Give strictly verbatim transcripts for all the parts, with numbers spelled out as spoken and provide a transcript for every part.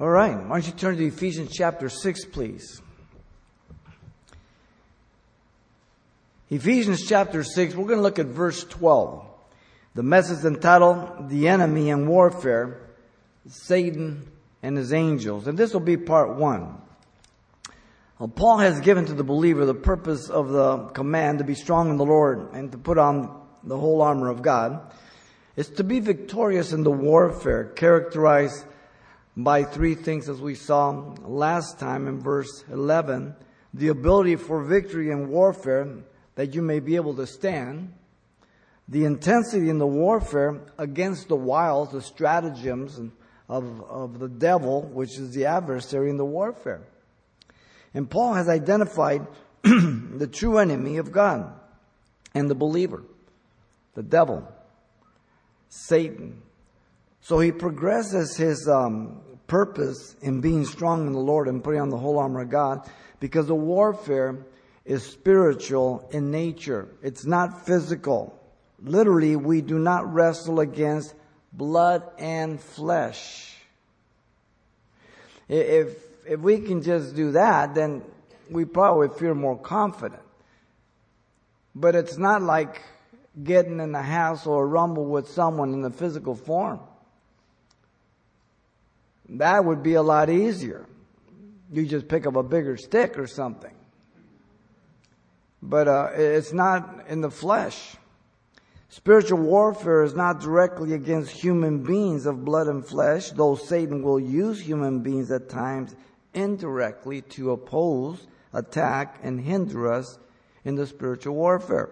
All right, why don't you turn to Ephesians chapter six, please. Ephesians chapter six, we're going to look at verse twelve. The message entitled, The Enemy in Warfare, Satan and His Angels. And this will be part one. Well, Paul has given to the believer the purpose of the command to be strong in the Lord and to put on the whole armor of God. It's to be victorious in the warfare characterized by three things, as we saw last time in verse eleven, the ability for victory in warfare that you may be able to stand, the intensity in the warfare against the wiles, the stratagems of, of the devil, which is the adversary in the warfare. And Paul has identified the true enemy of God and the believer, the devil, Satan. So he progresses his um, purpose in being strong in the Lord and putting on the whole armor of God, because the warfare is spiritual in nature. It's not physical. Literally, we do not wrestle against blood and flesh. If if we can just do that, then we probably feel more confident. But it's not like getting in a hassle or rumble with someone in the physical form. That would be a lot easier. You just pick up a bigger stick or something. But uh, it's not in the flesh. Spiritual warfare is not directly against human beings of blood and flesh, though Satan will use human beings at times indirectly to oppose, attack, and hinder us in the spiritual warfare.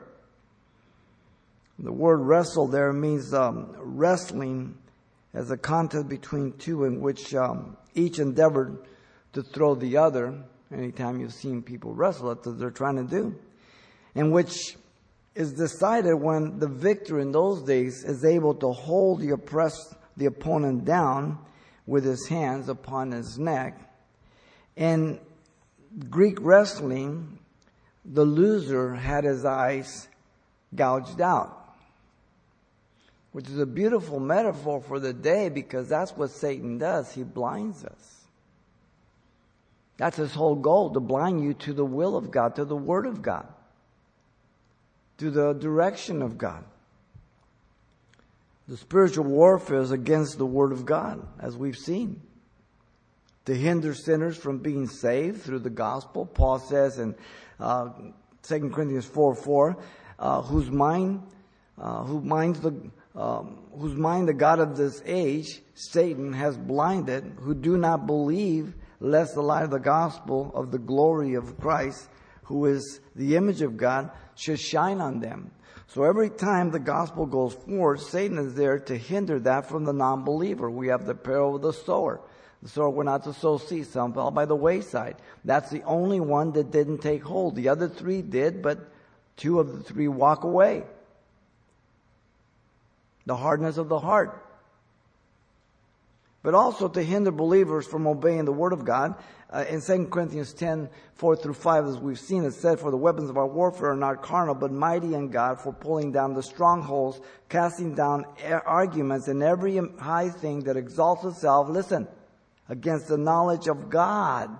The word wrestle there means um, wrestling as a contest between two in which um, each endeavored to throw the other. Anytime you've seen people wrestle, that's what they're trying to do. In which is decided when the victor in those days is able to hold the oppressed, the opponent down with his hands upon his neck. In Greek wrestling, the loser had his eyes gouged out, which is a beautiful metaphor for the day, because that's what Satan does. He blinds us. That's his whole goal, to blind you to the will of God, to the Word of God, to the direction of God. The spiritual warfare is against the Word of God, as we've seen, to hinder sinners from being saved through the gospel. Paul says in uh, Second Corinthians four four, uh, whose mind... Uh, who minds the, um, whose mind the God of this age, Satan, has blinded, who do not believe, lest the light of the gospel of the glory of Christ, who is the image of God, should shine on them. So every time the gospel goes forth, Satan is there to hinder that from the non-believer. We have the parable of the sower. The sower went out to sow seed. Some fell by the wayside. That's the only one that didn't take hold. The other three did, but two of the three walk away. The hardness of the heart. But also to hinder believers from obeying the Word of God. Uh, in Second Corinthians ten, four through five, as we've seen, it said, for the weapons of our warfare are not carnal, but mighty in God, for pulling down the strongholds, casting down arguments, and every high thing that exalts itself, listen, against the knowledge of God,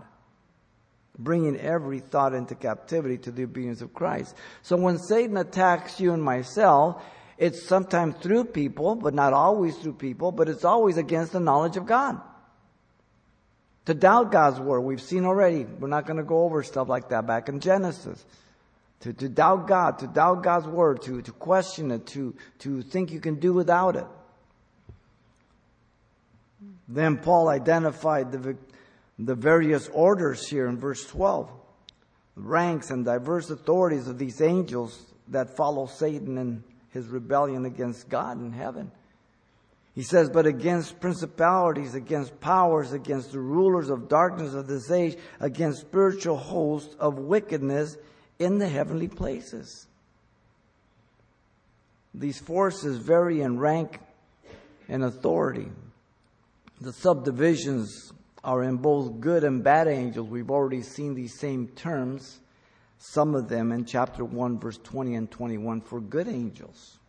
bringing every thought into captivity to the obedience of Christ. So when Satan attacks you and myself, it's sometimes through people, but not always through people, but it's always against the knowledge of God. To doubt God's word, we've seen already. We're not going to go over stuff like that back in Genesis. To, to doubt God, to doubt God's word, to, to question it, to, to think you can do without it. Then Paul identified the, the various orders here in verse twelve. Ranks and diverse authorities of these angels that follow Satan and his rebellion against God in heaven. He says, but against principalities, against powers, against the rulers of darkness of this age, against spiritual hosts of wickedness in the heavenly places. These forces vary in rank and authority. The subdivisions are in both good and bad angels. We've already seen these same terms. Some of them in chapter one, verse twenty and twenty-one, for good angels.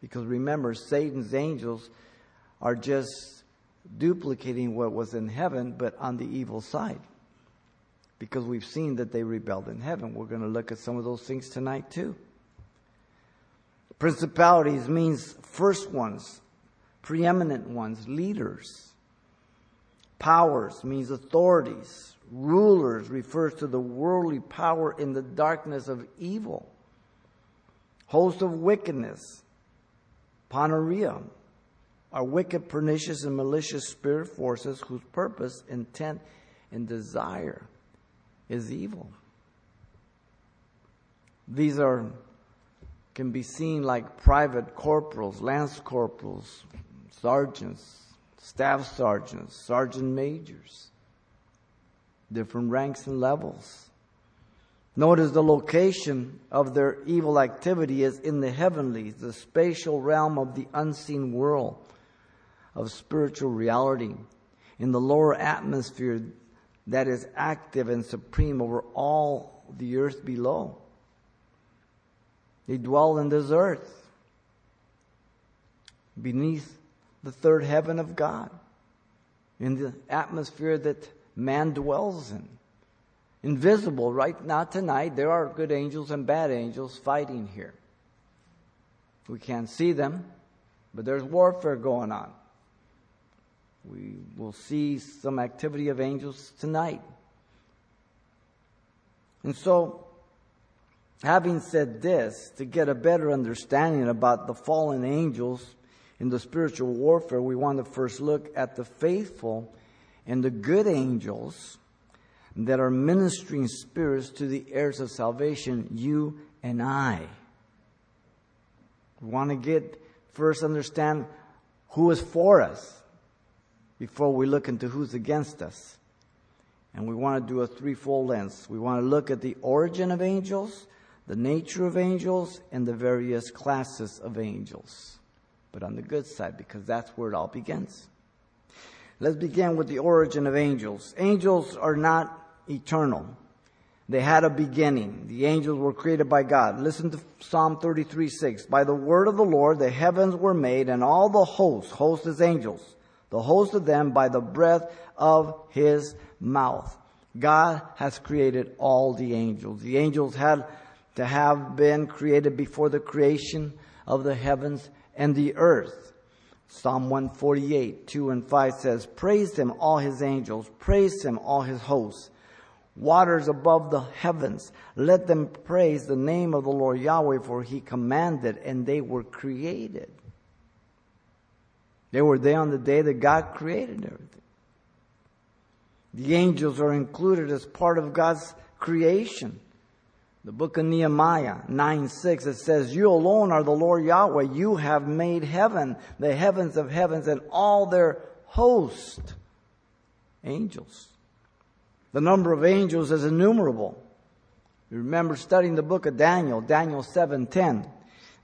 Because remember, Satan's angels are just duplicating what was in heaven, but on the evil side. Because we've seen that they rebelled in heaven. We're going to look at some of those things tonight too. Principalities means first ones, preeminent ones, leaders. Powers means authorities. Rulers refers to the worldly power in the darkness of evil. Host of wickedness, paneria, are wicked, pernicious, and malicious spirit forces whose purpose, intent, and desire is evil. These are can be seen like private corporals, lance corporals, sergeants, staff sergeants, sergeant majors, different ranks and levels. Notice the location of their evil activity is in the heavenlies, the spatial realm of the unseen world of spiritual reality, in the lower atmosphere that is active and supreme over all the earth below. They dwell in this earth, beneath the third heaven of God, in the atmosphere that man dwells in. Invisible, right now, tonight, there are good angels and bad angels fighting here. We can't see them, but there's warfare going on. We will see some activity of angels tonight. And so, having said this, to get a better understanding about the fallen angels in the spiritual warfare, we want to first look at the faithful and the good angels that are ministering spirits to the heirs of salvation, you and I. We want to get first understand who is for us before we look into who's against us. And we want to do a threefold lens. We want to look at the origin of angels, the nature of angels, and the various classes of angels. But on the good side, because that's where it all begins. Let's begin with the origin of angels. Angels are not eternal. They had a beginning. The angels were created by God. Listen to Psalm thirty-three six. By the word of the Lord, the heavens were made, and all the hosts, hosts as angels, the host of them by the breath of his mouth. God has created all the angels. The angels had to have been created before the creation of the heavens and the earth. Psalm one forty-eight, two and five says, praise him, all his angels. Praise him, all his hosts. Waters above the heavens. Let them praise the name of the Lord Yahweh, for he commanded, and they were created. They were there on the day that God created everything. The angels are included as part of God's creation. The book of Nehemiah nine six, it says, you alone are the Lord Yahweh. You have made heaven, the heavens of heavens, and all their host, angels. The number of angels is innumerable. You remember studying the book of Daniel, Daniel seven ten.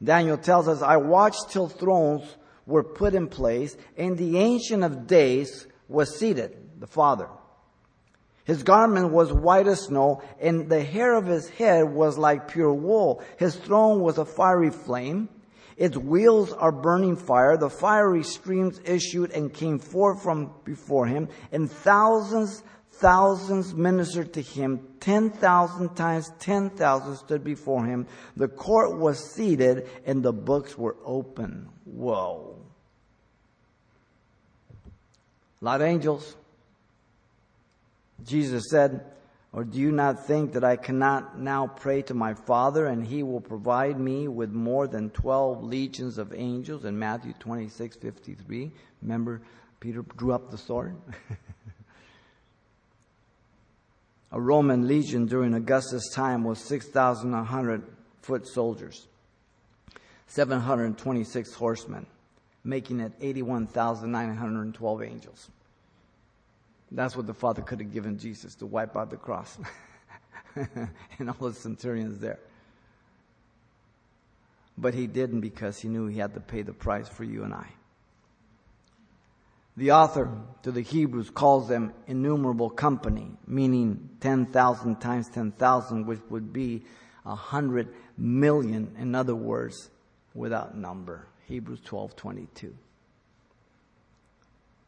Daniel tells us, I watched till thrones were put in place, and the Ancient of Days was seated, the Father. His garment was white as snow, and the hair of his head was like pure wool. His throne was a fiery flame. Its wheels are burning fire. The fiery streams issued and came forth from before him. And thousands, thousands ministered to him. Ten thousand times ten thousand stood before him. The court was seated, and the books were open. Whoa. A lot of angels. Jesus said, or do you not think that I cannot now pray to my Father, and he will provide me with more than twelve legions of angels? In Matthew twenty-six fifty-three, remember, Peter drew up the sword. A Roman legion during Augustus' time was six thousand one hundred foot soldiers, seven hundred twenty-six horsemen, making it eighty-one thousand nine hundred twelve angels. That's what the Father could have given Jesus to wipe out the cross. And all the centurions there. But he didn't, because he knew he had to pay the price for you and I. The author to the Hebrews calls them innumerable company, meaning ten thousand times ten thousand, which would be one hundred million, in other words, without number. Hebrews twelve twenty-two.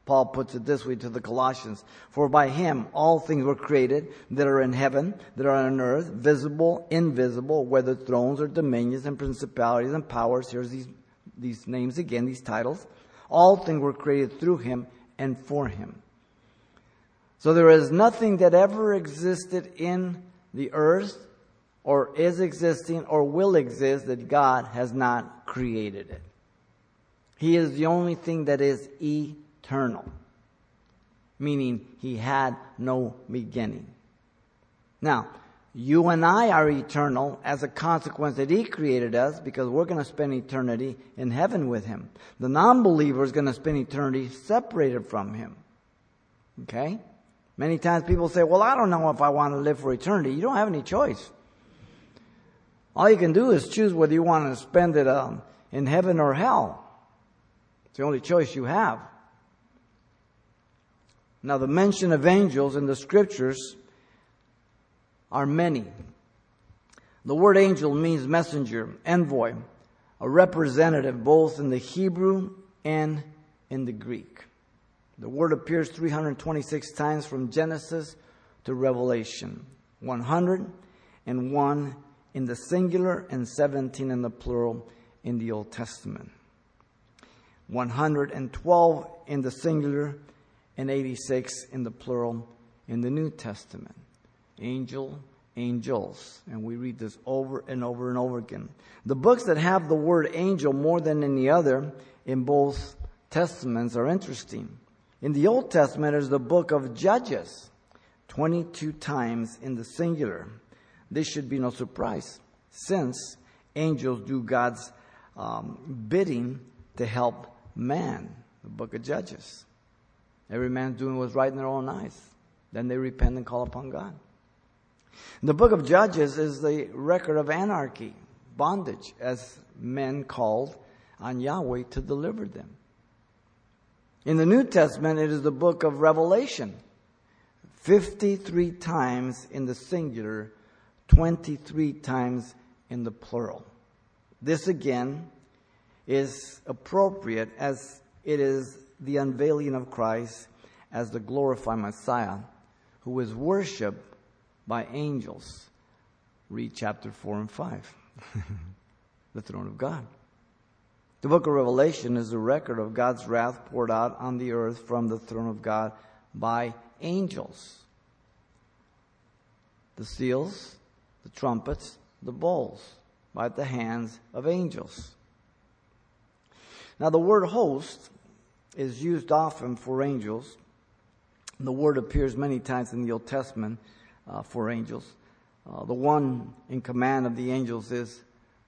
Paul puts it this way to the Colossians. For by him all things were created that are in heaven, that are on earth, visible, invisible, whether thrones or dominions and principalities and powers. Here's these, these names again, these titles. All things were created through him and for him. So there is nothing that ever existed in the earth or is existing or will exist that God has not created it. He is the only thing that is eternal. Eternal, meaning he had no beginning. Now, you and I are eternal as a consequence that he created us, because we're going to spend eternity in heaven with him. The non-believer is going to spend eternity separated from him. Okay? Many times people say, well, I don't know if I want to live for eternity. You don't have any choice. All you can do is choose whether you want to spend it um, in heaven or hell. It's the only choice you have. Now, the mention of angels in the scriptures are many. The word angel means messenger, envoy, a representative, both in the Hebrew and in the Greek. The word appears three hundred twenty-six times from Genesis to Revelation, one hundred one in the singular and seventeen in the plural in the Old Testament, one hundred twelve in the singular and eighty-six in the plural in the New Testament. Angel, angels. And we read this over and over and over again. The books that have the word angel more than any other in both Testaments are interesting. In the Old Testament is the book of Judges, twenty-two times in the singular. This should be no surprise, since angels do God's um, bidding to help man. The book of Judges. Every man doing what's right in their own eyes. Then they repent and call upon God. The book of Judges is the record of anarchy, bondage, as men called on Yahweh to deliver them. In the New Testament, it is the book of Revelation, fifty-three times in the singular, twenty-three times in the plural. This, again, is appropriate as it is the unveiling of Christ as the glorified Messiah, who is worshipped by angels. Read chapter four and five. The throne of God. The book of Revelation is the record of God's wrath poured out on the earth from the throne of God by angels. The seals, the trumpets, the bowls, by the hands of angels. Now the word host is used often for angels. The word appears many times in the Old Testament uh, for angels. Uh, the one in command of the angels is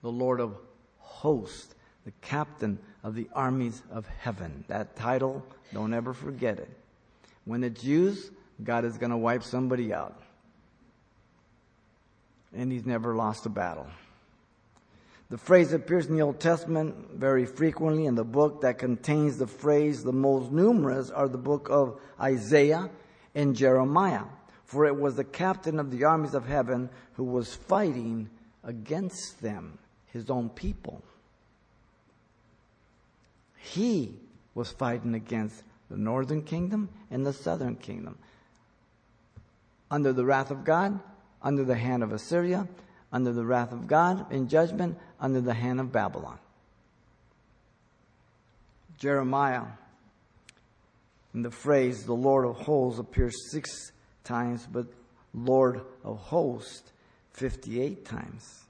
the Lord of hosts, the captain of the armies of heaven. That title, don't ever forget it. When it's used, God is going to wipe somebody out. And he's never lost a battle. The phrase appears in the Old Testament very frequently, and the book that contains the phrase the most numerous are the book of Isaiah and Jeremiah. For it was the captain of the armies of heaven who was fighting against them, his own people. He was fighting against the northern kingdom and the southern kingdom. Under the wrath of God, under the hand of Assyria, under the wrath of God, in judgment, under the hand of Babylon. Jeremiah, in the phrase, the Lord of hosts, appears six times, but Lord of hosts, fifty-eight times.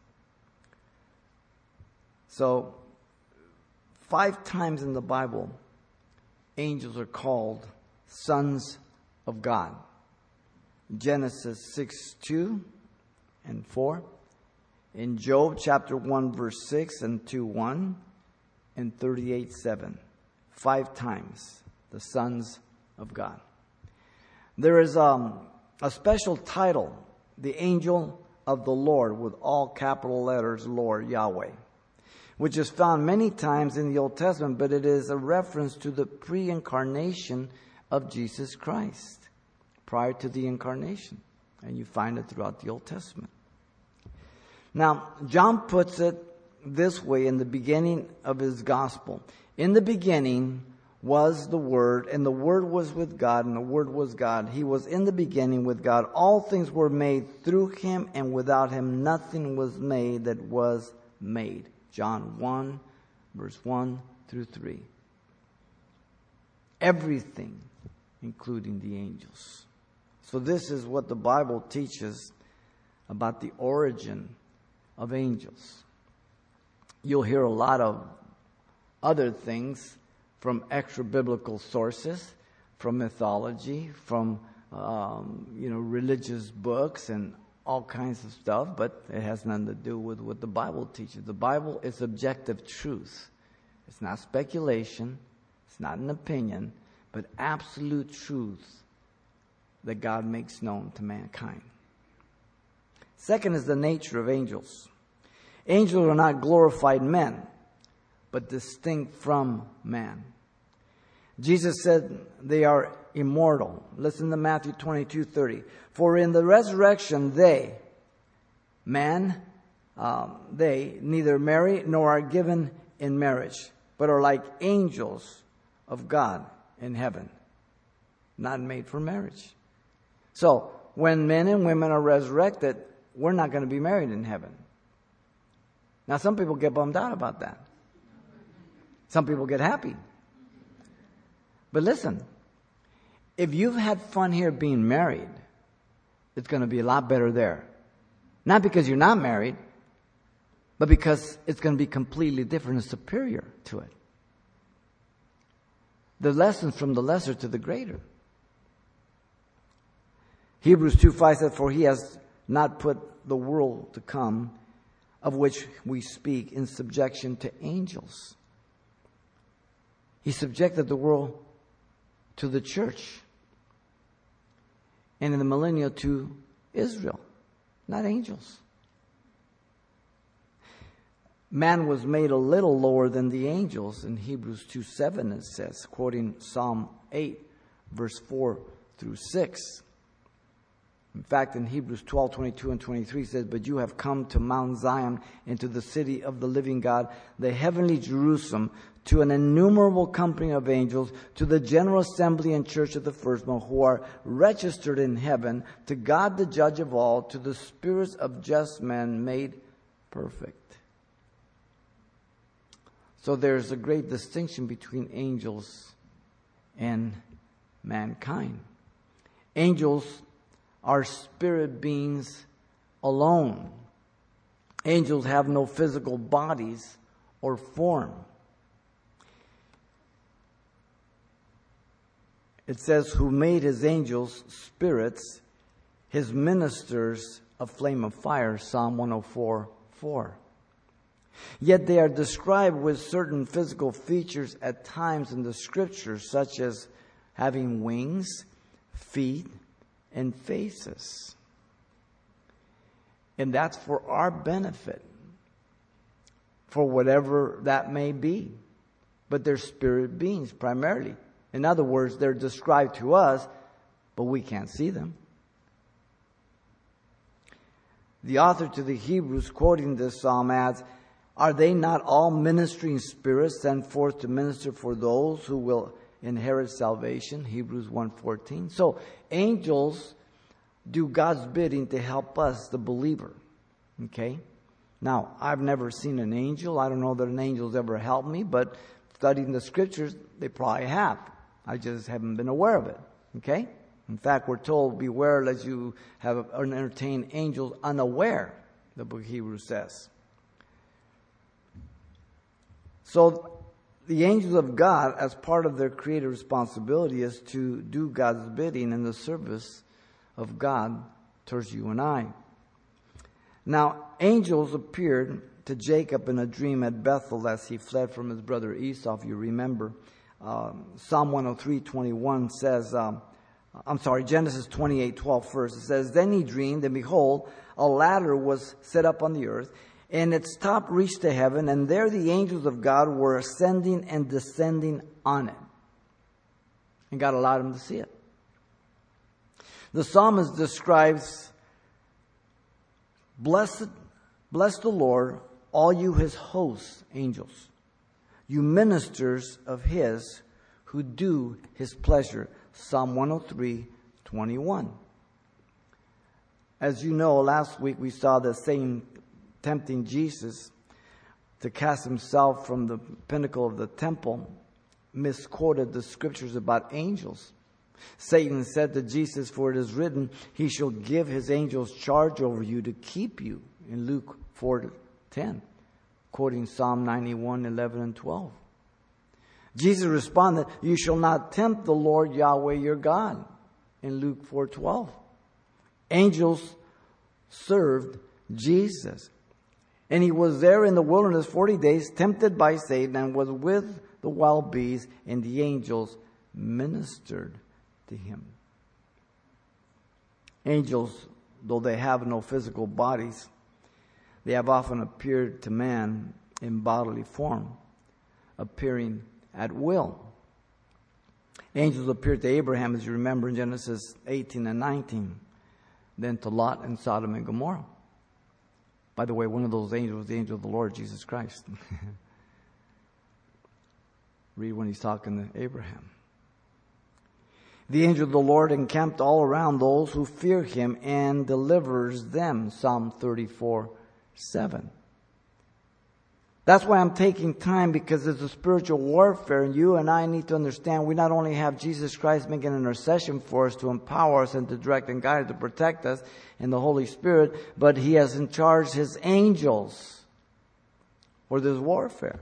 So, five times in the Bible, angels are called sons of God. Genesis six, two and four. In Job chapter one, verse six and two, one, and thirty-eight, seven. Five times the sons of God. There is um, a special title, the angel of the Lord, with all capital letters, Lord, Yahweh, which is found many times in the Old Testament, but it is a reference to the pre-incarnation of Jesus Christ, prior to the incarnation. And you find it throughout the Old Testament. Now, John puts it this way in the beginning of his gospel. In the beginning was the Word, and the Word was with God, and the Word was God. He was in the beginning with God. All things were made through Him, and without Him nothing was made that was made. John one, verse one through three. Everything, including the angels. So this is what the Bible teaches about the origin of angels. You'll hear a lot of other things from extra-biblical sources, from mythology, from um, you know religious books and all kinds of stuff, but it has nothing to do with what the Bible teaches. The Bible is objective truth. It's not speculation. It's not an opinion, but absolute truth that God makes known to mankind. Second is the nature of angels. Angels are not glorified men, but distinct from man. Jesus said they are immortal. Listen to Matthew twenty-two thirty. For in the resurrection they, man, um, they neither marry nor are given in marriage, but are like angels of God in heaven, not made for marriage. So when men and women are resurrected, we're not going to be married in heaven. Now some people get bummed out about that. Some people get happy. But listen, if you've had fun here being married, it's going to be a lot better there. Not because you're not married, but because it's going to be completely different and superior to it. The lessons from the lesser to the greater. Hebrews two five says, for He has not put the world to come, of which we speak, in subjection to angels. He subjected the world to the church. And in the millennial to Israel, not angels. Man was made a little lower than the angels. In Hebrews two seven it says, quoting Psalm eight, verse four through six. In fact, in Hebrews twelve, twenty-two and twenty-three it says, but you have come to Mount Zion and to the city of the living God, the heavenly Jerusalem, to an innumerable company of angels, to the general assembly and church of the firstborn who are registered in heaven, to God the judge of all, to the spirits of just men made perfect. So there's a great distinction between angels and mankind. Angels are spirit beings alone. Angels have no physical bodies or form. It says, who made His angels spirits, His ministers a flame of fire, Psalm one oh four, four. Yet they are described with certain physical features at times in the Scriptures, such as having wings, feet, and faces. And that's for our benefit, for whatever that may be. But they're spirit beings primarily. In other words, they're described to us, but we can't see them. The author to the Hebrews, quoting this psalm, adds, are they not all ministering spirits sent forth to minister for those who will inherit salvation? Hebrews one fourteen. So angels do God's bidding to help us, the believer. Okay? Now, I've never seen an angel. I don't know that an angel's ever helped me, but studying the Scriptures, they probably have. I just haven't been aware of it. Okay? In fact, we're told, beware lest you have entertained angels unaware, the book of Hebrews says. So the angels of God, as part of their creative responsibility, is to do God's bidding in the service of God towards you and I. Now, angels appeared to Jacob in a dream at Bethel as he fled from his brother Esau, if you remember. Um, Psalm one oh three, twenty-one says, um, I'm sorry, Genesis twenty-eight, twelve first. It says, then he dreamed, and behold, a ladder was set up on the earth, and its top reached to heaven, and there the angels of God were ascending and descending on it. And God allowed him to see it. The psalmist describes, Blessed, bless the Lord, all you His hosts, angels, you ministers of His, who do his pleasure. Psalm one oh three, twenty-one. As you know, last week we saw the Satan tempting Jesus to cast himself from the pinnacle of the temple, misquoted the scriptures about angels. Satan said to Jesus, for it is written, he shall give his angels charge over you to keep you, in Luke four ten, quoting Psalm ninety-one, eleven and twelve. Jesus responded, you shall not tempt the Lord Yahweh your God, in Luke four twelve. Angels served Jesus. And he was there in the wilderness forty days, tempted by Satan, and was with the wild beasts, and the angels ministered to him. Angels, though they have no physical bodies, they have often appeared to man in bodily form, appearing at will. Angels appeared to Abraham, as you remember, in Genesis eighteen and nineteen, then to Lot and Sodom and Gomorrah. By the way, one of those angels was the angel of the Lord Jesus Christ. Read when he's talking to Abraham. The angel of the Lord encamped all around those who fear him and delivers them. Psalm thirty-four, seven. That's why I'm taking time, because it's a spiritual warfare, and you and I need to understand we not only have Jesus Christ making an intercession for us to empower us and to direct and guide us, to protect us in the Holy Spirit, but he has in charge his angels for this warfare.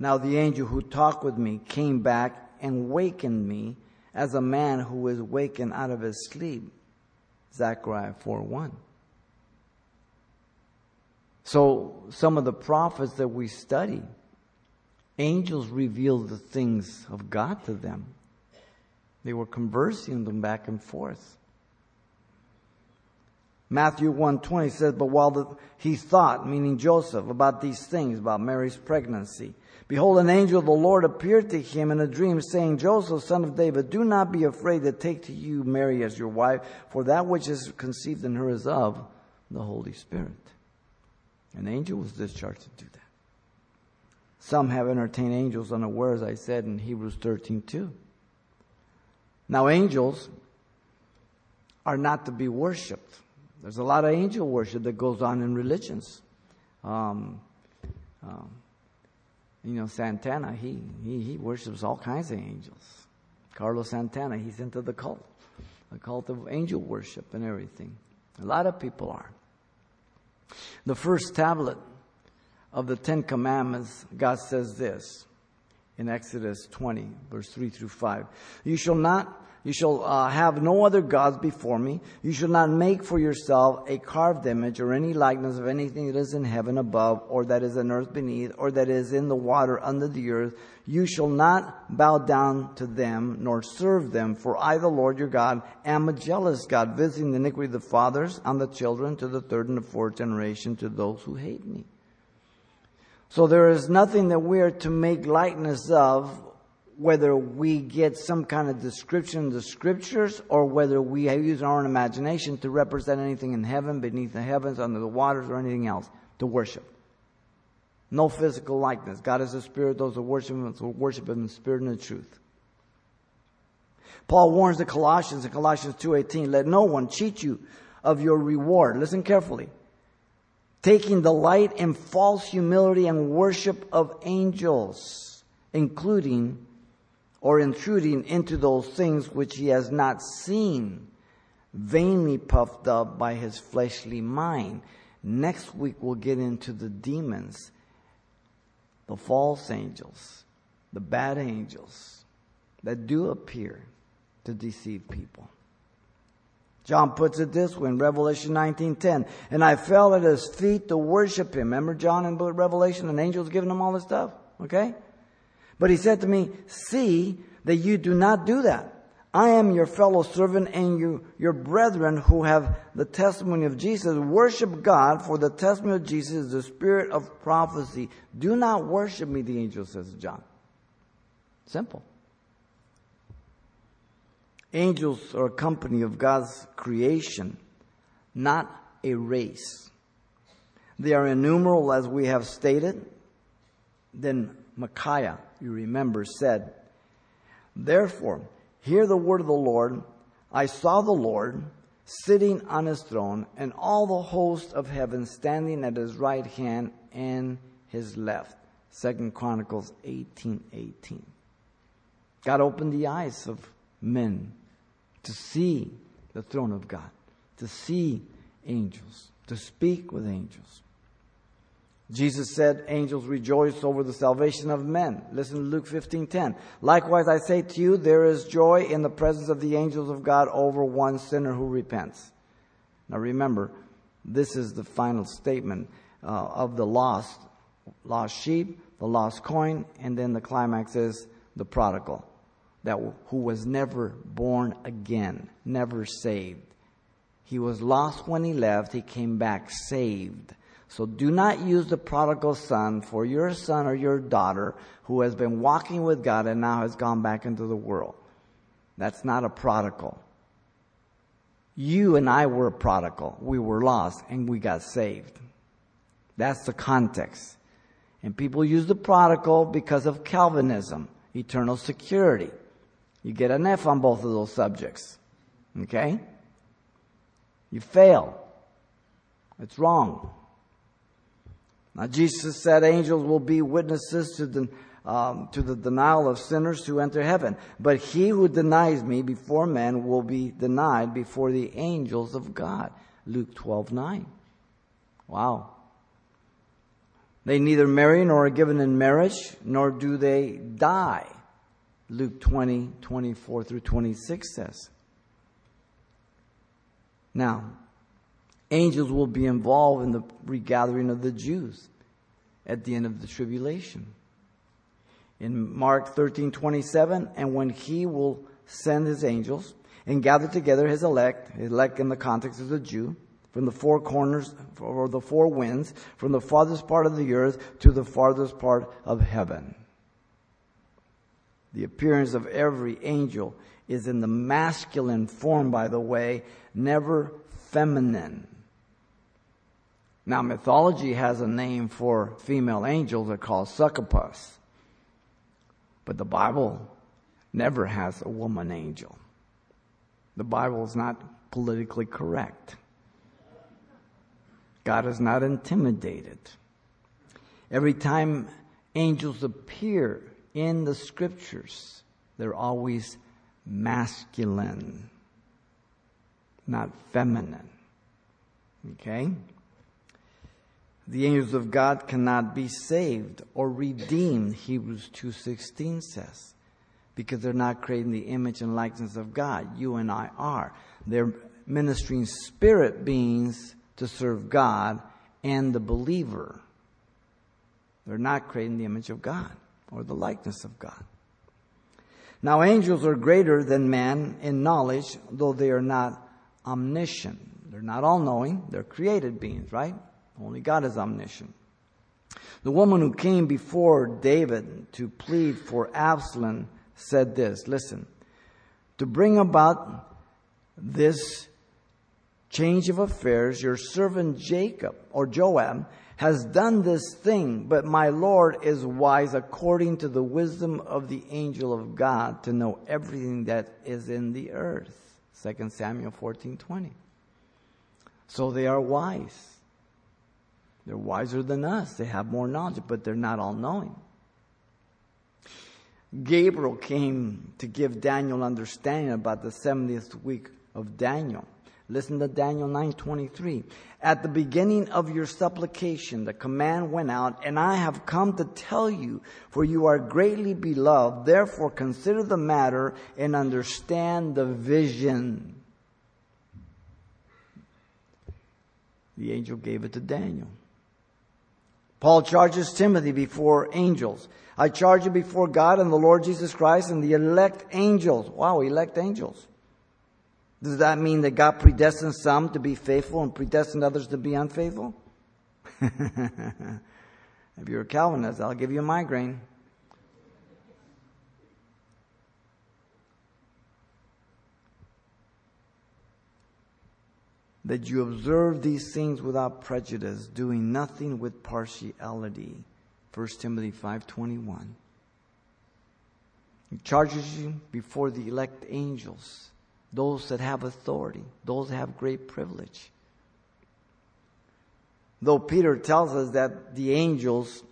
Now the angel who talked with me came back and wakened me as a man who is wakened out of his sleep. Zechariah four one. So some of the prophets that we study, angels revealed the things of God to them. They were conversing them back and forth. Matthew one twenty says, but while the, he thought, meaning Joseph, about these things, about Mary's pregnancy, behold, an angel of the Lord appeared to him in a dream, saying, Joseph, son of David, do not be afraid to take to you Mary as your wife, for that which is conceived in her is of the Holy Spirit. An angel was discharged to do that. Some have entertained angels unaware, as I said in Hebrews thirteen two. Now angels are not to be worshipped. There's a lot of angel worship that goes on in religions. Um, um, you know, Santana, he, he he worships all kinds of angels. Carlos Santana, he's into the cult, the cult of angel worship and everything. A lot of people are. The first tablet of the Ten Commandments, God says this in Exodus twenty, verse three through five. You shall not... You shall uh, have no other gods before me. You shall not make for yourself a carved image or any likeness of anything that is in heaven above, or that is in earth beneath, or that is in the water under the earth. You shall not bow down to them, nor serve them. For I, the Lord your God, am a jealous God, visiting the iniquity of the fathers on the children to the third and the fourth generation, to those who hate me. So there is nothing that we are to make likeness of, whether we get some kind of description in the scriptures, or whether we use our own imagination to represent anything in heaven, beneath the heavens, under the waters, or anything else, to worship. No physical likeness. God is a spirit. Those who worship him will worship him in spirit and in truth. Paul warns the Colossians in Colossians two eighteen, let no one cheat you of your reward. Listen carefully. Taking delight in false humility and worship of angels, including... or intruding into those things which he has not seen, vainly puffed up by his fleshly mind. Next week we'll get into the demons, the false angels, the bad angels that do appear to deceive people. John puts it this way in Revelation nineteen ten, and I fell at his feet to worship him. Remember John in Revelation, an angel's giving him all this stuff, okay? But he said to me, see that you do not do that. I am your fellow servant and you, your brethren who have the testimony of Jesus. Worship God, for the testimony of Jesus is the spirit of prophecy. Do not worship me, the angel says to John. Simple. Angels are a company of God's creation, not a race. They are innumerable, as we have stated. Then Micaiah, you remember, said, "Therefore, hear the word of the Lord. I saw the Lord sitting on his throne, and all the hosts of heaven standing at his right hand and his left." Second Chronicles eighteen eighteen. God opened the eyes of men to see the throne of God, to see angels, to speak with angels. Jesus said, "Angels rejoice over the salvation of men." Listen to Luke fifteen ten. "Likewise, I say to you, there is joy in the presence of the angels of God over one sinner who repents." Now remember, this is the final statement uh, of the lost, lost sheep, the lost coin, and then the climax is the prodigal, that who was never born again, never saved. He was lost when he left. He came back saved. So do not use the prodigal son for your son or your daughter who has been walking with God and now has gone back into the world. That's not a prodigal. You and I were a prodigal. We were lost and we got saved. That's the context. And people use the prodigal because of Calvinism, eternal security. You get an F on both of those subjects. Okay? You fail. It's wrong. Now Jesus said angels will be witnesses to the, um, to the denial of sinners who enter heaven. But he who denies me before men will be denied before the angels of God. Luke twelve nine. Wow. They neither marry nor are given in marriage, nor do they die. Luke twenty twenty-four through twenty-six says. Now, angels will be involved in the regathering of the Jews at the end of the tribulation. In Mark thirteen twenty-seven, "And when he will send his angels and gather together his elect," elect in the context of the Jew, "from the four corners or the four winds, from the farthest part of the earth to the farthest part of heaven." The appearance of every angel is in the masculine form, by the way, never feminine. Now, mythology has a name for female angels. They're called succubus. But the Bible never has a woman angel. The Bible is not politically correct. God is not intimidated. Every time angels appear in the scriptures, they're always masculine, not feminine. Okay? The angels of God cannot be saved or redeemed, Hebrews two sixteen says, because they're not created in the image and likeness of God. You and I are. They're ministering spirit beings to serve God and the believer. They're not creating the image of God or the likeness of God. Now, angels are greater than man in knowledge, though they are not omniscient. They're not all-knowing. They're created beings, right? Only God is omniscient. The woman who came before David to plead for Absalom said this. Listen. "To bring about this change of affairs, your servant Jacob or Joab has done this thing, but my Lord is wise according to the wisdom of the angel of God to know everything that is in the earth." Second Samuel fourteen twenty. So they are wise. They're wiser than us. They have more knowledge, but they're not all-knowing. Gabriel came to give Daniel understanding about the seventieth week of Daniel. Listen to Daniel nine twenty-three. "At the beginning of your supplication, the command went out, and I have come to tell you, for you are greatly beloved. Therefore, consider the matter and understand the vision." The angel gave it to Daniel. Paul charges Timothy before angels. "I charge you before God and the Lord Jesus Christ and the elect angels." Wow, elect angels. Does that mean that God predestined some to be faithful and predestined others to be unfaithful? If you're a Calvinist, I'll give you a migraine. "That you observe these things without prejudice, doing nothing with partiality." First Timothy five twenty-one. He charges you before the elect angels, those that have authority, those that have great privilege. Though Peter tells us that the angels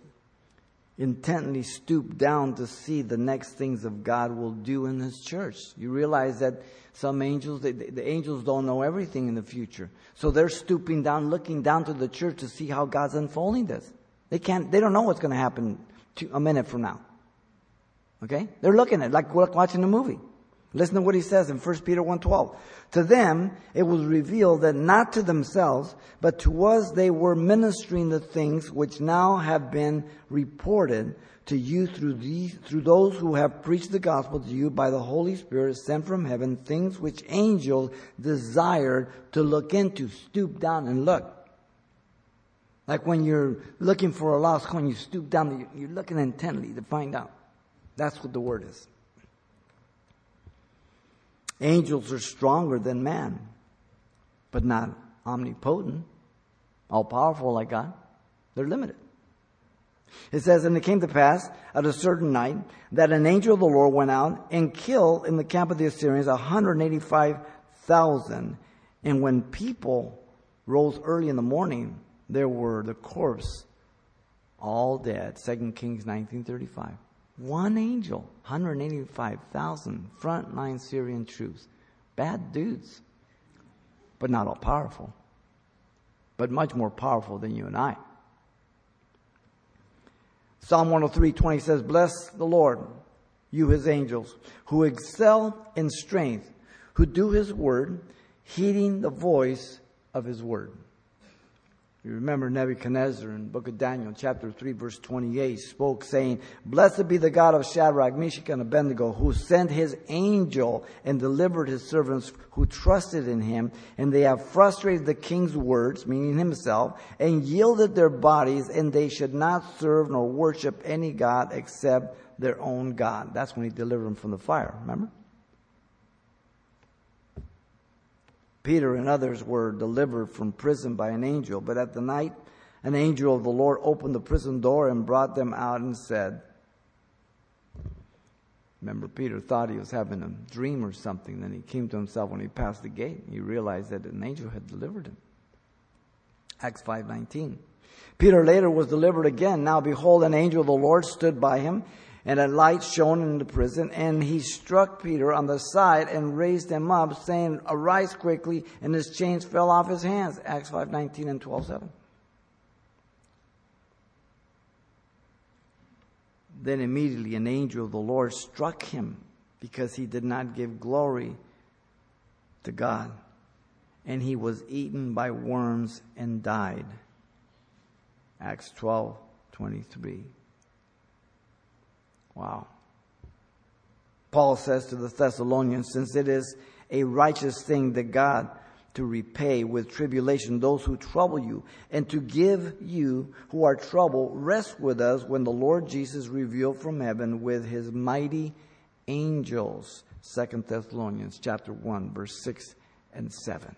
intently stoop down to see the next things of God will do in His church. You realize that some angels, they, the angels don't know everything in the future. So they're stooping down, looking down to the church to see how God's unfolding this. They can't, they don't know what's going to happen to, a minute from now. Okay? They're looking at it like watching a movie. Listen to what he says in First Peter one twelve. To them it was revealed that not to themselves, but to us they were ministering the things which now have been reported to you through these, through those who have preached the gospel to you by the Holy Spirit sent from heaven, things which angels desired to look into, stoop down and look. Like when you're looking for a lost coin, you stoop down, you're looking intently to find out. That's what the word is. Angels are stronger than man, but not omnipotent, all-powerful like God. They're limited. It says, and it came to pass at a certain night that an angel of the Lord went out and killed in the camp of the Assyrians one hundred eighty-five thousand. And when people rose early in the morning, there were the corpse, all dead. Second Kings nineteen thirty-five. One angel, one hundred eighty-five thousand frontline Syrian troops. Bad dudes, but not all powerful, but much more powerful than you and I. Psalm one oh three twenty says, bless the Lord, you His angels, who excel in strength, who do His word, heeding the voice of His word. You remember Nebuchadnezzar in the book of Daniel, chapter three, verse twenty-eight, spoke saying, blessed be the God of Shadrach, Meshach, and Abednego, who sent His angel and delivered His servants who trusted in Him. And they have frustrated the king's words, meaning himself, and yielded their bodies, and they should not serve nor worship any god except their own God. That's when He delivered them from the fire, remember? Peter and others were delivered from prison by an angel. But at the night, an angel of the Lord opened the prison door and brought them out and said, remember, Peter thought he was having a dream or something. Then he came to himself when he passed the gate. He realized that an angel had delivered him. Acts five nineteen. Peter later was delivered again. Now behold, an angel of the Lord stood by him, and a light shone in the prison, and he struck Peter on the side and raised him up, saying, arise quickly, and his chains fell off his hands. Acts five nineteen and twelve seven. Then immediately an angel of the Lord struck him, because he did not give glory to God. And he was eaten by worms and died. Acts twelve twenty-three. Wow. Paul says to the Thessalonians, since it is a righteous thing that God to repay with tribulation those who trouble you, and to give you who are troubled rest with us when the Lord Jesus revealed from heaven with His mighty angels. Second Thessalonians chapter one, verse six and seven.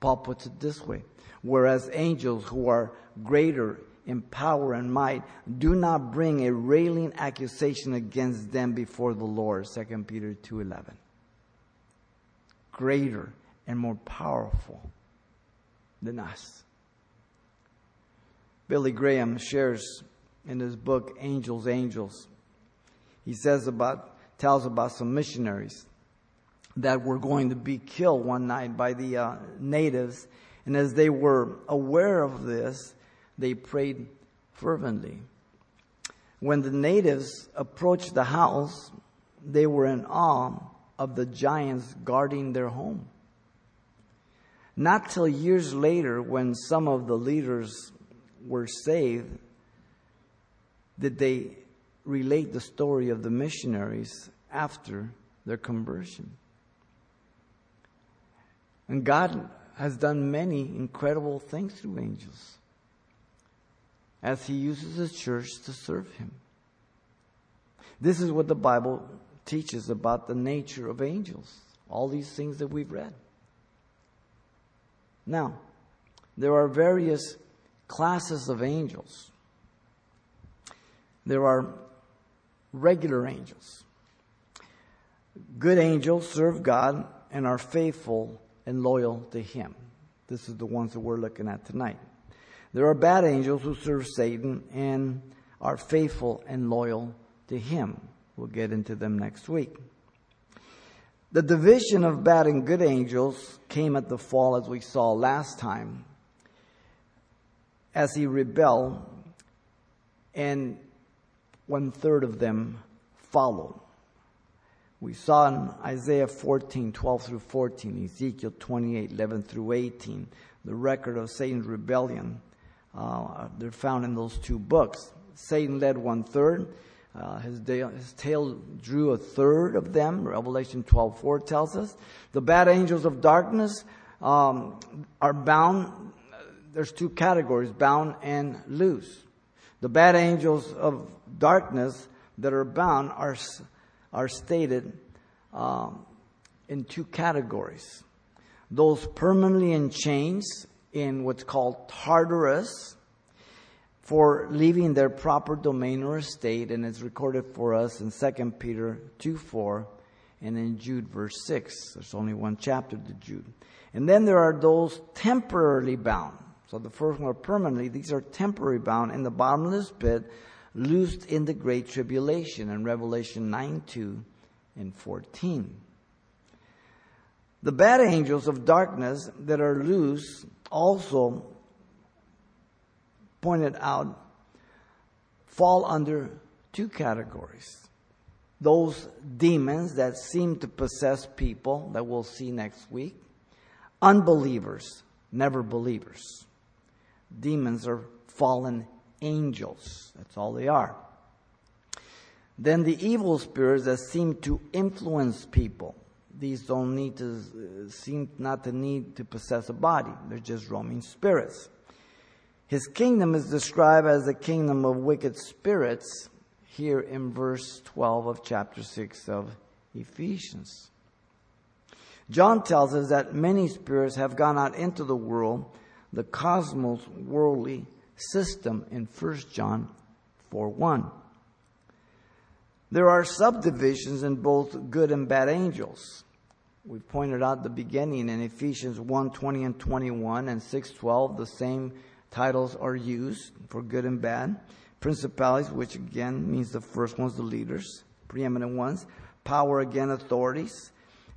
Paul puts it this way, whereas angels who are greater in power and might, do not bring a railing accusation against them before the Lord. Second Peter two eleven. Greater and more powerful than us. Billy Graham shares in his book, Angels, Angels. He says about, tells about some missionaries that were going to be killed one night by the uh, natives. And as they were aware of this, they prayed fervently. When the natives approached the house, they were in awe of the giants guarding their home. Not till years later, when some of the leaders were saved, did they relate the story of the missionaries after their conversion. And God has done many incredible things through angels, as He uses His church to serve Him. This is what the Bible teaches about the nature of angels. All these things that we've read. Now, there are various classes of angels. There are regular angels. Good angels serve God and are faithful and loyal to Him. This is the ones that we're looking at tonight. There are bad angels who serve Satan and are faithful and loyal to him. We'll get into them next week. The division of bad and good angels came at the fall, as we saw last time, as he rebelled, and one third of them followed. We saw in Isaiah fourteen, twelve through fourteen, Ezekiel twenty-eight, eleven through eighteen, the record of Satan's rebellion. Uh, they're found in those two books. Satan led one third. Uh, his, day, his tail drew a third of them. Revelation twelve four tells us. The bad angels of darkness um, are bound. There's two categories, bound and loose. The bad angels of darkness that are bound are are stated um, in two categories. Those permanently in chains in what's called Tartarus, for leaving their proper domain or estate, and it's recorded for us in Second Peter two four and in Jude verse six. There's only one chapter to Jude. And then there are those temporarily bound. So the first one are permanently. These are temporarily bound in the bottomless pit, loosed in the great tribulation in Revelation nine two and fourteen. The bad angels of darkness that are loose also pointed out fall under two categories. Those demons that seem to possess people, that we'll see next week. Unbelievers, never believers. Demons are fallen angels. That's all they are. Then the evil spirits that seem to influence people. These don't need to, seem not to need to possess a body. They're just roaming spirits. His kingdom is described as the kingdom of wicked spirits here in verse twelve of chapter six of Ephesians. John tells us that many spirits have gone out into the world, the cosmos worldly system in First John four one. There are subdivisions in both good and bad angels. We pointed out the beginning in Ephesians one twenty and twenty-one and six twelve, the same titles are used for good and bad. Principalities, which again means the first ones, the leaders, preeminent ones. Power, again, authorities.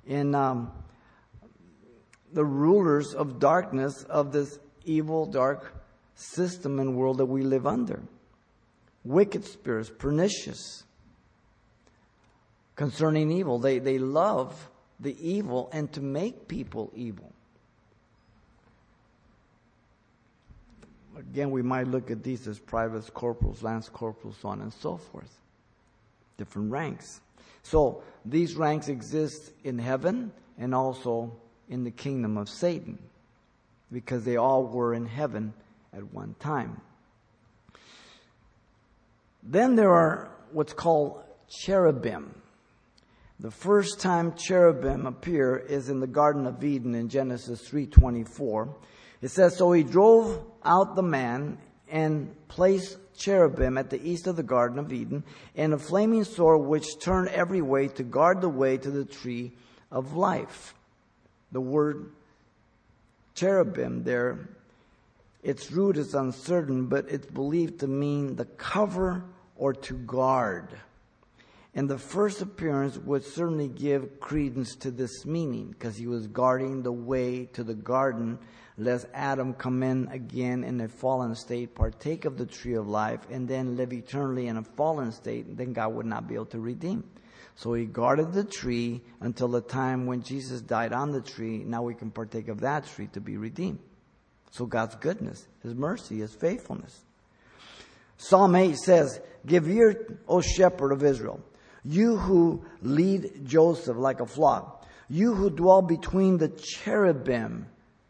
And um, the rulers of darkness of this evil, dark system and world that we live under. Wicked spirits, pernicious, concerning evil. They, they love the evil and to make people evil. Again, we might look at these as privates, corporals, lance corporals, so on and so forth. Different ranks. So, these ranks exist in heaven and also in the kingdom of Satan, because they all were in heaven at one time. Then there are what's called cherubim. The first time cherubim appear is in the Garden of Eden in Genesis three twenty-four. It says, so he drove out the man and placed cherubim at the east of the Garden of Eden and a flaming sword which turned every way to guard the way to the tree of life. The word cherubim there, its root is uncertain, but it's believed to mean the cover or to guard. And the first appearance would certainly give credence to this meaning, because he was guarding the way to the garden, lest Adam come in again in a fallen state, partake of the tree of life, and then live eternally in a fallen state, and then God would not be able to redeem. So he guarded the tree until the time when Jesus died on the tree. Now we can partake of that tree to be redeemed. So God's goodness, His mercy, His faithfulness. Psalm eight says, give ear, O shepherd of Israel, you who lead Joseph like a flock, you who dwell between the cherubim,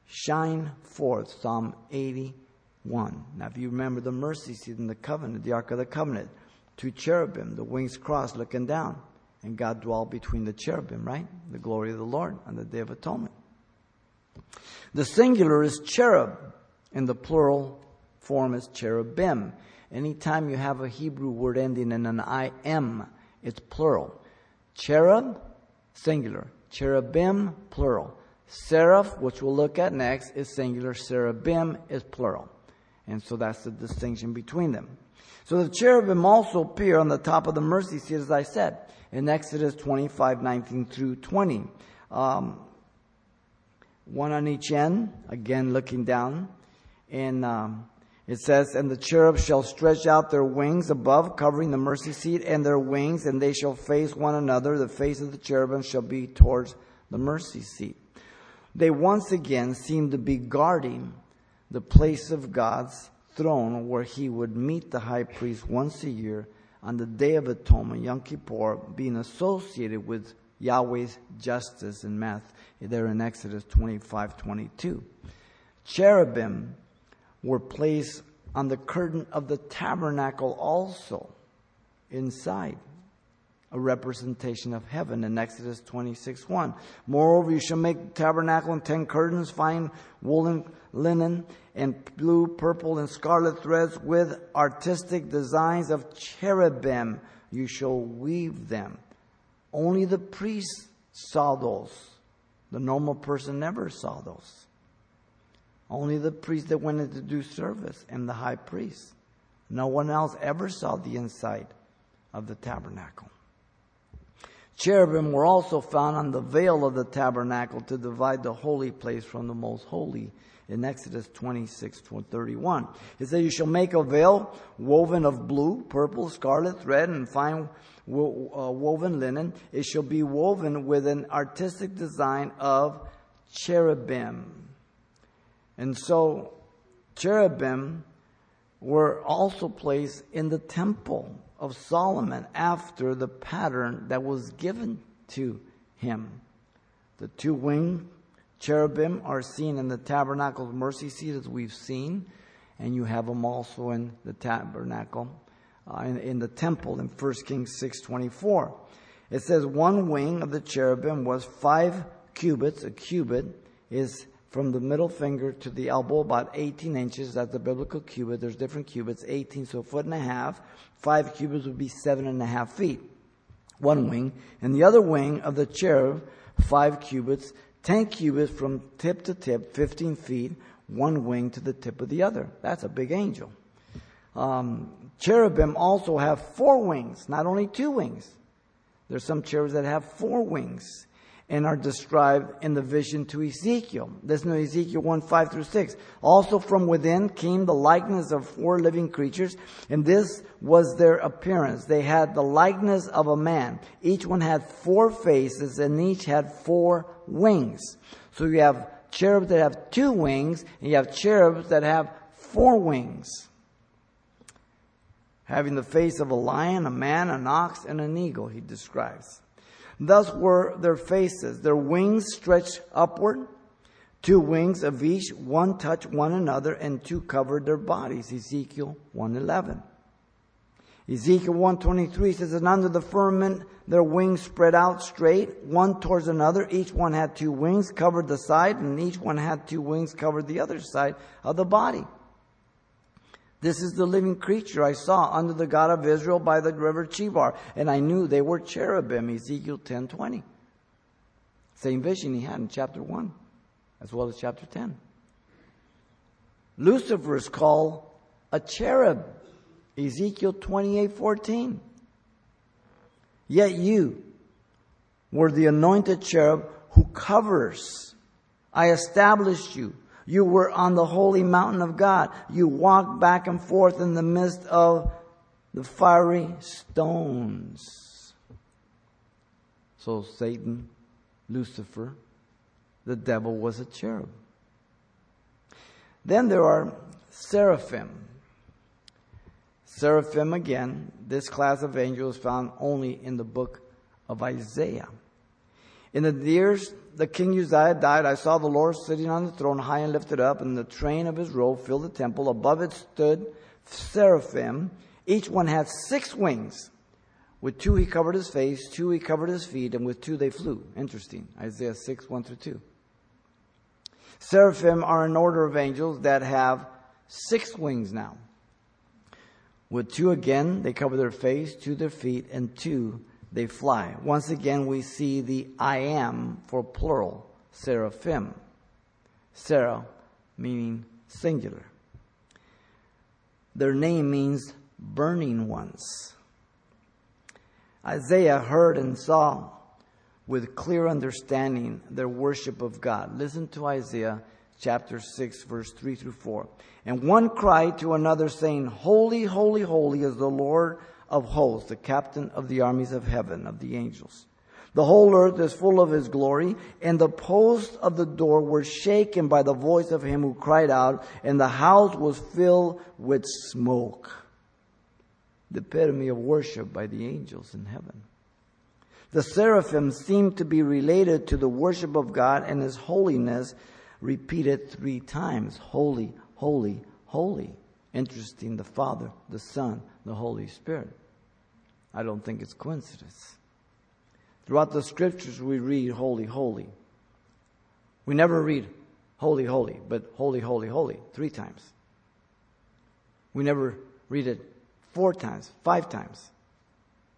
shine forth. Psalm eighty-one. Now, if you remember the mercy seat in the covenant, the Ark of the Covenant, two cherubim, the wings crossed, looking down. And God dwelled between the cherubim, right? The glory of the Lord on the Day of Atonement. The singular is cherub, and the plural form is cherubim. Anytime you have a Hebrew word ending in an I M, it's plural. Cherub, singular. Cherubim, plural. Seraph, which we'll look at next, is singular. Cherubim is plural. And so that's the distinction between them. So the cherubim also appear on the top of the mercy seat, as I said, in Exodus twenty-five, nineteen through twenty. Um, one on each end, again looking down. And um, it says, "And the cherub shall stretch out their wings above, covering the mercy seat and their wings, and they shall face one another. The face of the cherubim shall be towards the mercy seat." They once again seem to be guarding the place of God's throne, where he would meet the high priest once a year on the Day of Atonement, Yom Kippur, being associated with Yahweh's justice in Matthew, there in Exodus twenty-five, twenty-two. Cherubim were placed on the curtain of the tabernacle also inside, a representation of heaven in Exodus twenty-six, one. "Moreover, you shall make the tabernacle and ten curtains, fine woolen linen, and blue, purple, and scarlet threads with artistic designs of cherubim. You shall weave them." Only the priests saw those. The normal person never saw those. Only the priest that went in to do service and the high priest. No one else ever saw the inside of the tabernacle. Cherubim were also found on the veil of the tabernacle to divide the holy place from the most holy in Exodus twenty-six, thirty-one. It says, "You shall make a veil woven of blue, purple, scarlet thread, and fine wo uh, woven linen. It shall be woven with an artistic design of cherubim." And so cherubim were also placed in the temple of Solomon after the pattern that was given to him. The two-winged cherubim are seen in the tabernacle's mercy seat, as we've seen, and you have them also in the tabernacle, uh, in, in the temple in First Kings six, twenty-four. It says, "One wing of the cherubim was five cubits." A cubit is from the middle finger to the elbow, about eighteen inches. That's the biblical cubit. There's different cubits. eighteen, so a foot and a half. Five cubits would be seven and a half feet. One wing. And the other wing of the cherub, five cubits, ten cubits from tip to tip, fifteen feet, one wing to the tip of the other. That's a big angel. Um, cherubim also have four wings, not only two wings. There's some cherubs that have four wings and are described in the vision to Ezekiel. Listen to Ezekiel one, five through six. "Also from within came the likeness of four living creatures, and this was their appearance. They had the likeness of a man. Each one had four faces, and each had four wings." So you have cherubs that have two wings, and you have cherubs that have four wings, having the face of a lion, a man, an ox, and an eagle, he describes. "Thus were their faces, their wings stretched upward, two wings of each, one touched one another, and two covered their bodies." Ezekiel one eleven. Ezekiel one twenty-three says, "And under the firmament their wings spread out straight, one towards another. Each one had two wings, covered the side, and each one had two wings, covered the other side of the body. This is the living creature I saw under the God of Israel by the river Chebar, and I knew they were cherubim." Ezekiel ten, twenty. Same vision he had in chapter one, as well as chapter ten. Lucifer is called a cherub. Ezekiel twenty-eight, fourteen. "Yet you were the anointed cherub who covers. I established you. You were on the holy mountain of God. You walked back and forth in the midst of the fiery stones." So Satan, Lucifer, the devil, was a cherub. Then there are seraphim. Seraphim, again, this class of angels is found only in the book of Isaiah. "In the years the king Uzziah died, I saw the Lord sitting on the throne, high and lifted up, and the train of his robe filled the temple. Above it stood seraphim. Each one had six wings. With two he covered his face, two he covered his feet, and with two they flew." Interesting. Isaiah six, one through two. Seraphim are an order of angels that have six wings now. With two again, they cover their face, two their feet, and two they fly. Once again, we see the I am for plural, seraphim. Seraph meaning singular. Their name means burning ones. Isaiah heard and saw with clear understanding their worship of God. Listen to Isaiah chapter six, verse three through four. And one cried to another, saying, Holy, holy, holy is the Lord of hosts, the captain of the armies of heaven, of the angels. The whole earth is full of his glory, and the posts of the door were shaken by the voice of him who cried out, and the house was filled with smoke. The epitome of worship by the angels in heaven. The seraphim seem to be related to the worship of God and his holiness, repeated three times. Holy, holy, holy. Interesting, the Father, the Son, the Holy Spirit. I don't think it's coincidence. Throughout the scriptures we read holy, holy. We never read holy, holy, but holy, holy, holy three times. We never read it four times, five times,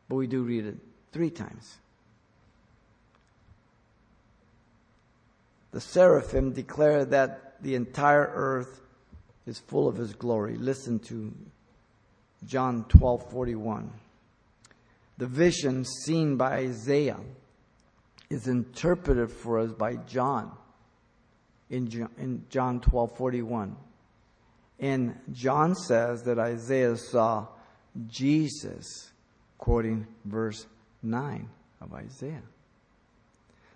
but we do read it three times. The seraphim declare that the entire earth is full of his glory. Listen to John twelve forty-one. The vision seen by Isaiah is interpreted for us by John in John twelve forty-one. And John says that Isaiah saw Jesus, quoting verse nine of Isaiah.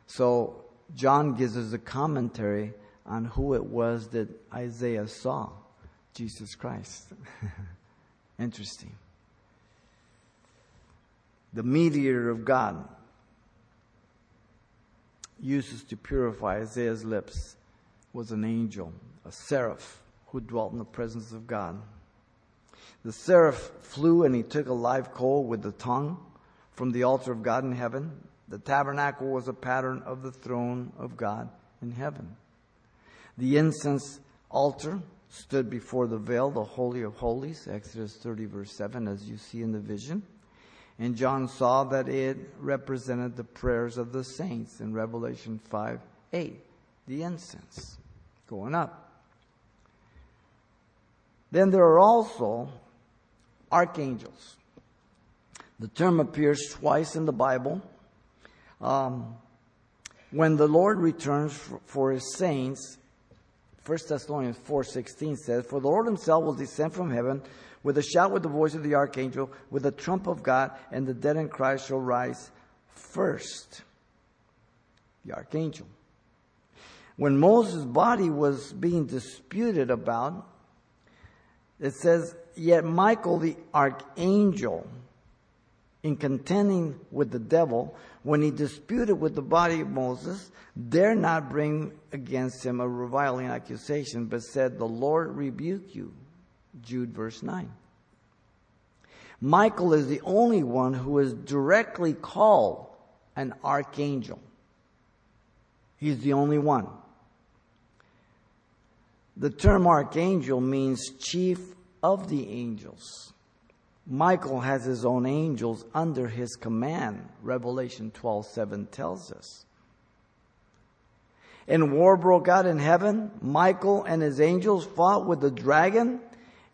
So John gives us a commentary on who it was that Isaiah saw, Jesus Christ. Interesting. The mediator of God uses to purify Isaiah's lips was an angel, a seraph, who dwelt in the presence of God. The seraph flew, and he took a live coal with the tongue from the altar of God in heaven. The tabernacle was a pattern of the throne of God in heaven. The incense altar stood before the veil, the Holy of Holies, Exodus thirty, verse seven, as you see in the vision. And John saw that it represented the prayers of the saints in Revelation five, eight, the incense going up. Then there are also archangels. The term appears twice in the Bible. Um, when the Lord returns for, for his saints, First Thessalonians four sixteen says, For the Lord himself will descend from heaven with a shout, with the voice of the archangel, with the trump of God, and the dead in Christ shall rise first. The archangel. When Moses' body was being disputed about, it says, Yet Michael the archangel, in contending with the devil, when he disputed with the body of Moses, dare not bring against him a reviling accusation, but said, The Lord rebuke you. Jude verse nine. Michael is the only one who is directly called an archangel. He's the only one. The term archangel means chief of the angels. Michael has his own angels under his command. Revelation twelve seven tells us. And war broke out in heaven. Michael and his angels fought with the dragon,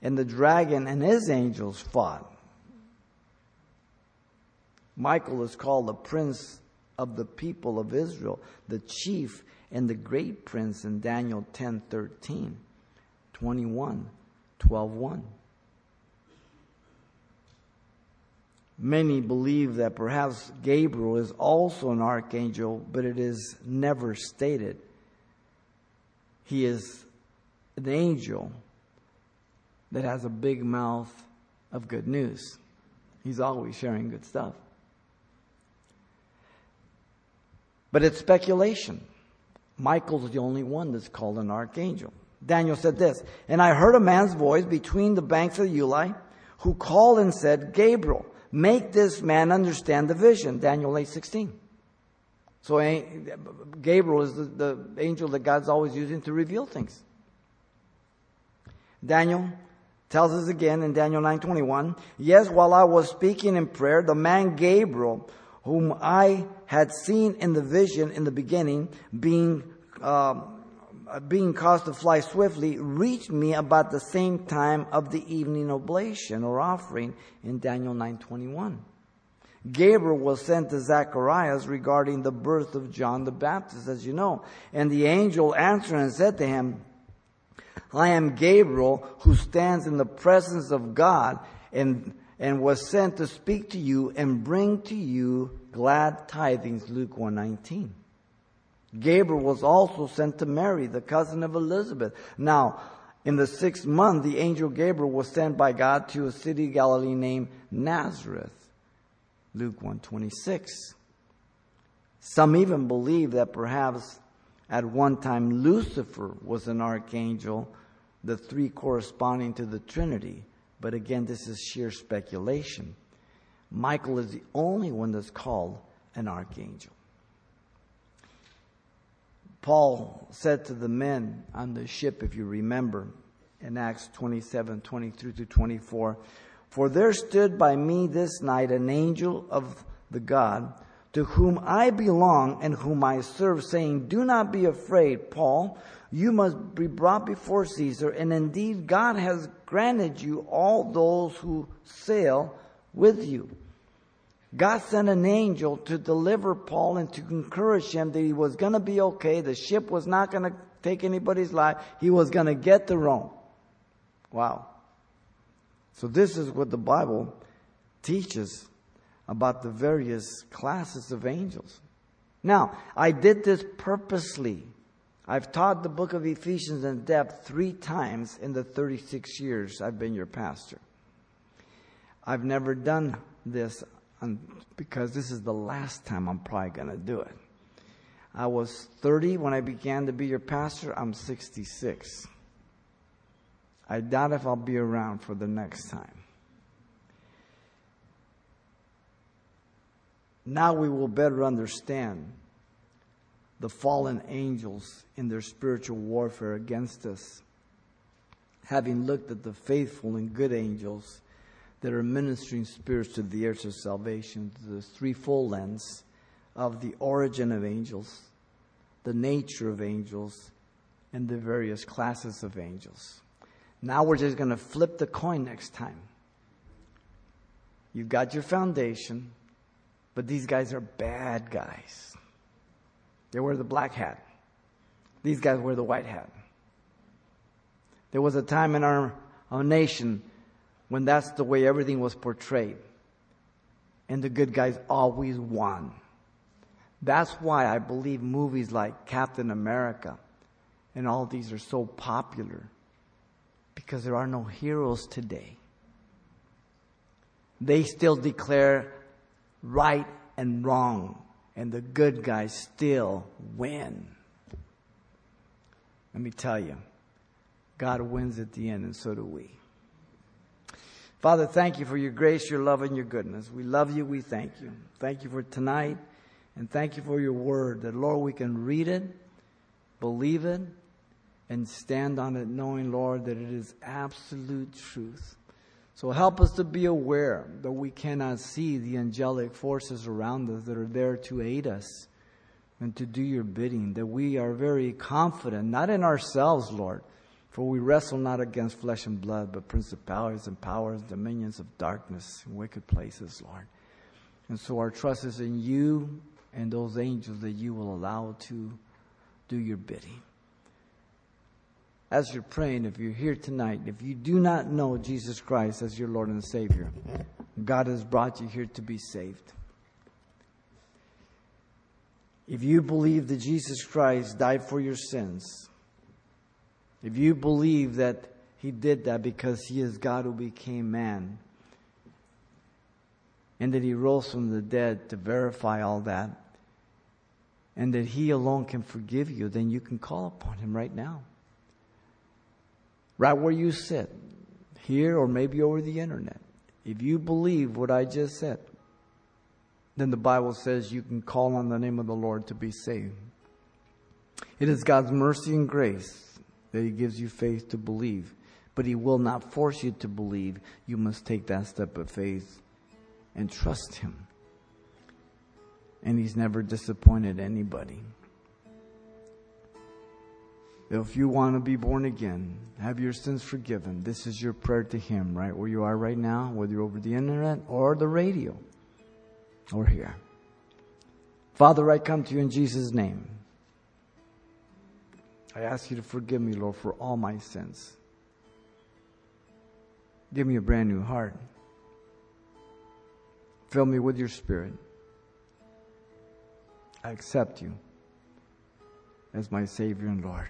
and the dragon and his angels fought. Michael is called the prince of the people of Israel, the chief and the great prince in Daniel ten thirteen, twenty-one, twelve one. Many believe that perhaps Gabriel is also an archangel, but it is never stated. He is an angel that has a big mouth of good news. He's always sharing good stuff. But it's speculation. Michael's the only one that's called an archangel. Daniel said this, And I heard a man's voice between the banks of the Uli, who called and said, Gabriel, make this man understand the vision. Daniel eight sixteen. So Gabriel is the, the angel that God's always using to reveal things. Daniel tells us again in Daniel nine twenty-one, yes, while I was speaking in prayer, the man Gabriel, whom I had seen in the vision in the beginning, being uh, being caused to fly swiftly, reached me about the same time of the evening oblation or offering in Daniel nine twenty-one. Gabriel was sent to Zacharias regarding the birth of John the Baptist, as you know. And the angel answered and said to him, I am Gabriel, who stands in the presence of God, and and was sent to speak to you and bring to you glad tidings, Luke one nineteen. Gabriel was also sent to Mary, the cousin of Elizabeth. Now, in the sixth month, the angel Gabriel was sent by God to a city of Galilee named Nazareth, Luke one twenty-six. Some even believe that perhaps at one time Lucifer was an archangel, the three corresponding to the Trinity. But again, this is sheer speculation. Michael is the only one that's called an archangel. Paul said to the men on the ship, if you remember, in Acts twenty-seven, twenty-three to twenty-four, for there stood by me this night an angel of the God, to whom I belong and whom I serve, saying, do not be afraid, Paul. You must be brought before Caesar, and indeed God has granted you all those who sail with you. God sent an angel to deliver Paul and to encourage him that he was going to be okay. The ship was not going to take anybody's life. He was going to get to Rome. Wow. So this is what the Bible teaches about the various classes of angels. Now, I did this purposely. I've taught the book of Ephesians in depth three times in the thirty-six years I've been your pastor. I've never done this because this is the last time I'm probably going to do it. I was thirty when I began to be your pastor. I'm sixty-six. I doubt if I'll be around for the next time. Now we will better understand the fallen angels in their spiritual warfare against us. Having looked at the faithful and good angels that are ministering spirits to the heirs of salvation, through the threefold lens of the origin of angels, the nature of angels, and the various classes of angels. Now we're just going to flip the coin next time. You've got your foundation, but these guys are bad guys. They wear the black hat. These guys wear the white hat. There was a time in our, our nation when that's the way everything was portrayed, and the good guys always won. That's why I believe movies like Captain America and all these are so popular, because there are no heroes today. They still declare right and wrong, and the good guys still win. Let me tell you, God wins at the end, and so do we. Father, thank you for your grace, your love, and your goodness. We love you. We thank you. Thank you for tonight, and thank you for your word, that, Lord, we can read it, believe it, and stand on it, knowing, Lord, that it is absolute truth. So help us to be aware that we cannot see the angelic forces around us that are there to aid us and to do your bidding, that we are very confident, not in ourselves, Lord, for we wrestle not against flesh and blood, but principalities and powers, dominions of darkness, and wicked places, Lord. And so our trust is in you and those angels that you will allow to do your bidding. As you're praying, if you're here tonight, if you do not know Jesus Christ as your Lord and Savior, God has brought you here to be saved. If you believe that Jesus Christ died for your sins, if you believe that he did that because he is God who became man, and that he rose from the dead to verify all that, and that he alone can forgive you, then you can call upon him right now. Right where you sit, here or maybe over the internet. If you believe what I just said, then the Bible says you can call on the name of the Lord to be saved. It is God's mercy and grace that he gives you faith to believe, but he will not force you to believe. You must take that step of faith and trust him. And he's never disappointed anybody. If you want to be born again, have your sins forgiven, this is your prayer to him, right where you are right now, whether you're over the internet or the radio or here. Father, I come to you in Jesus' name. I ask you to forgive me, Lord, for all my sins. Give me a brand new heart. Fill me with your Spirit. I accept you as my Savior and Lord.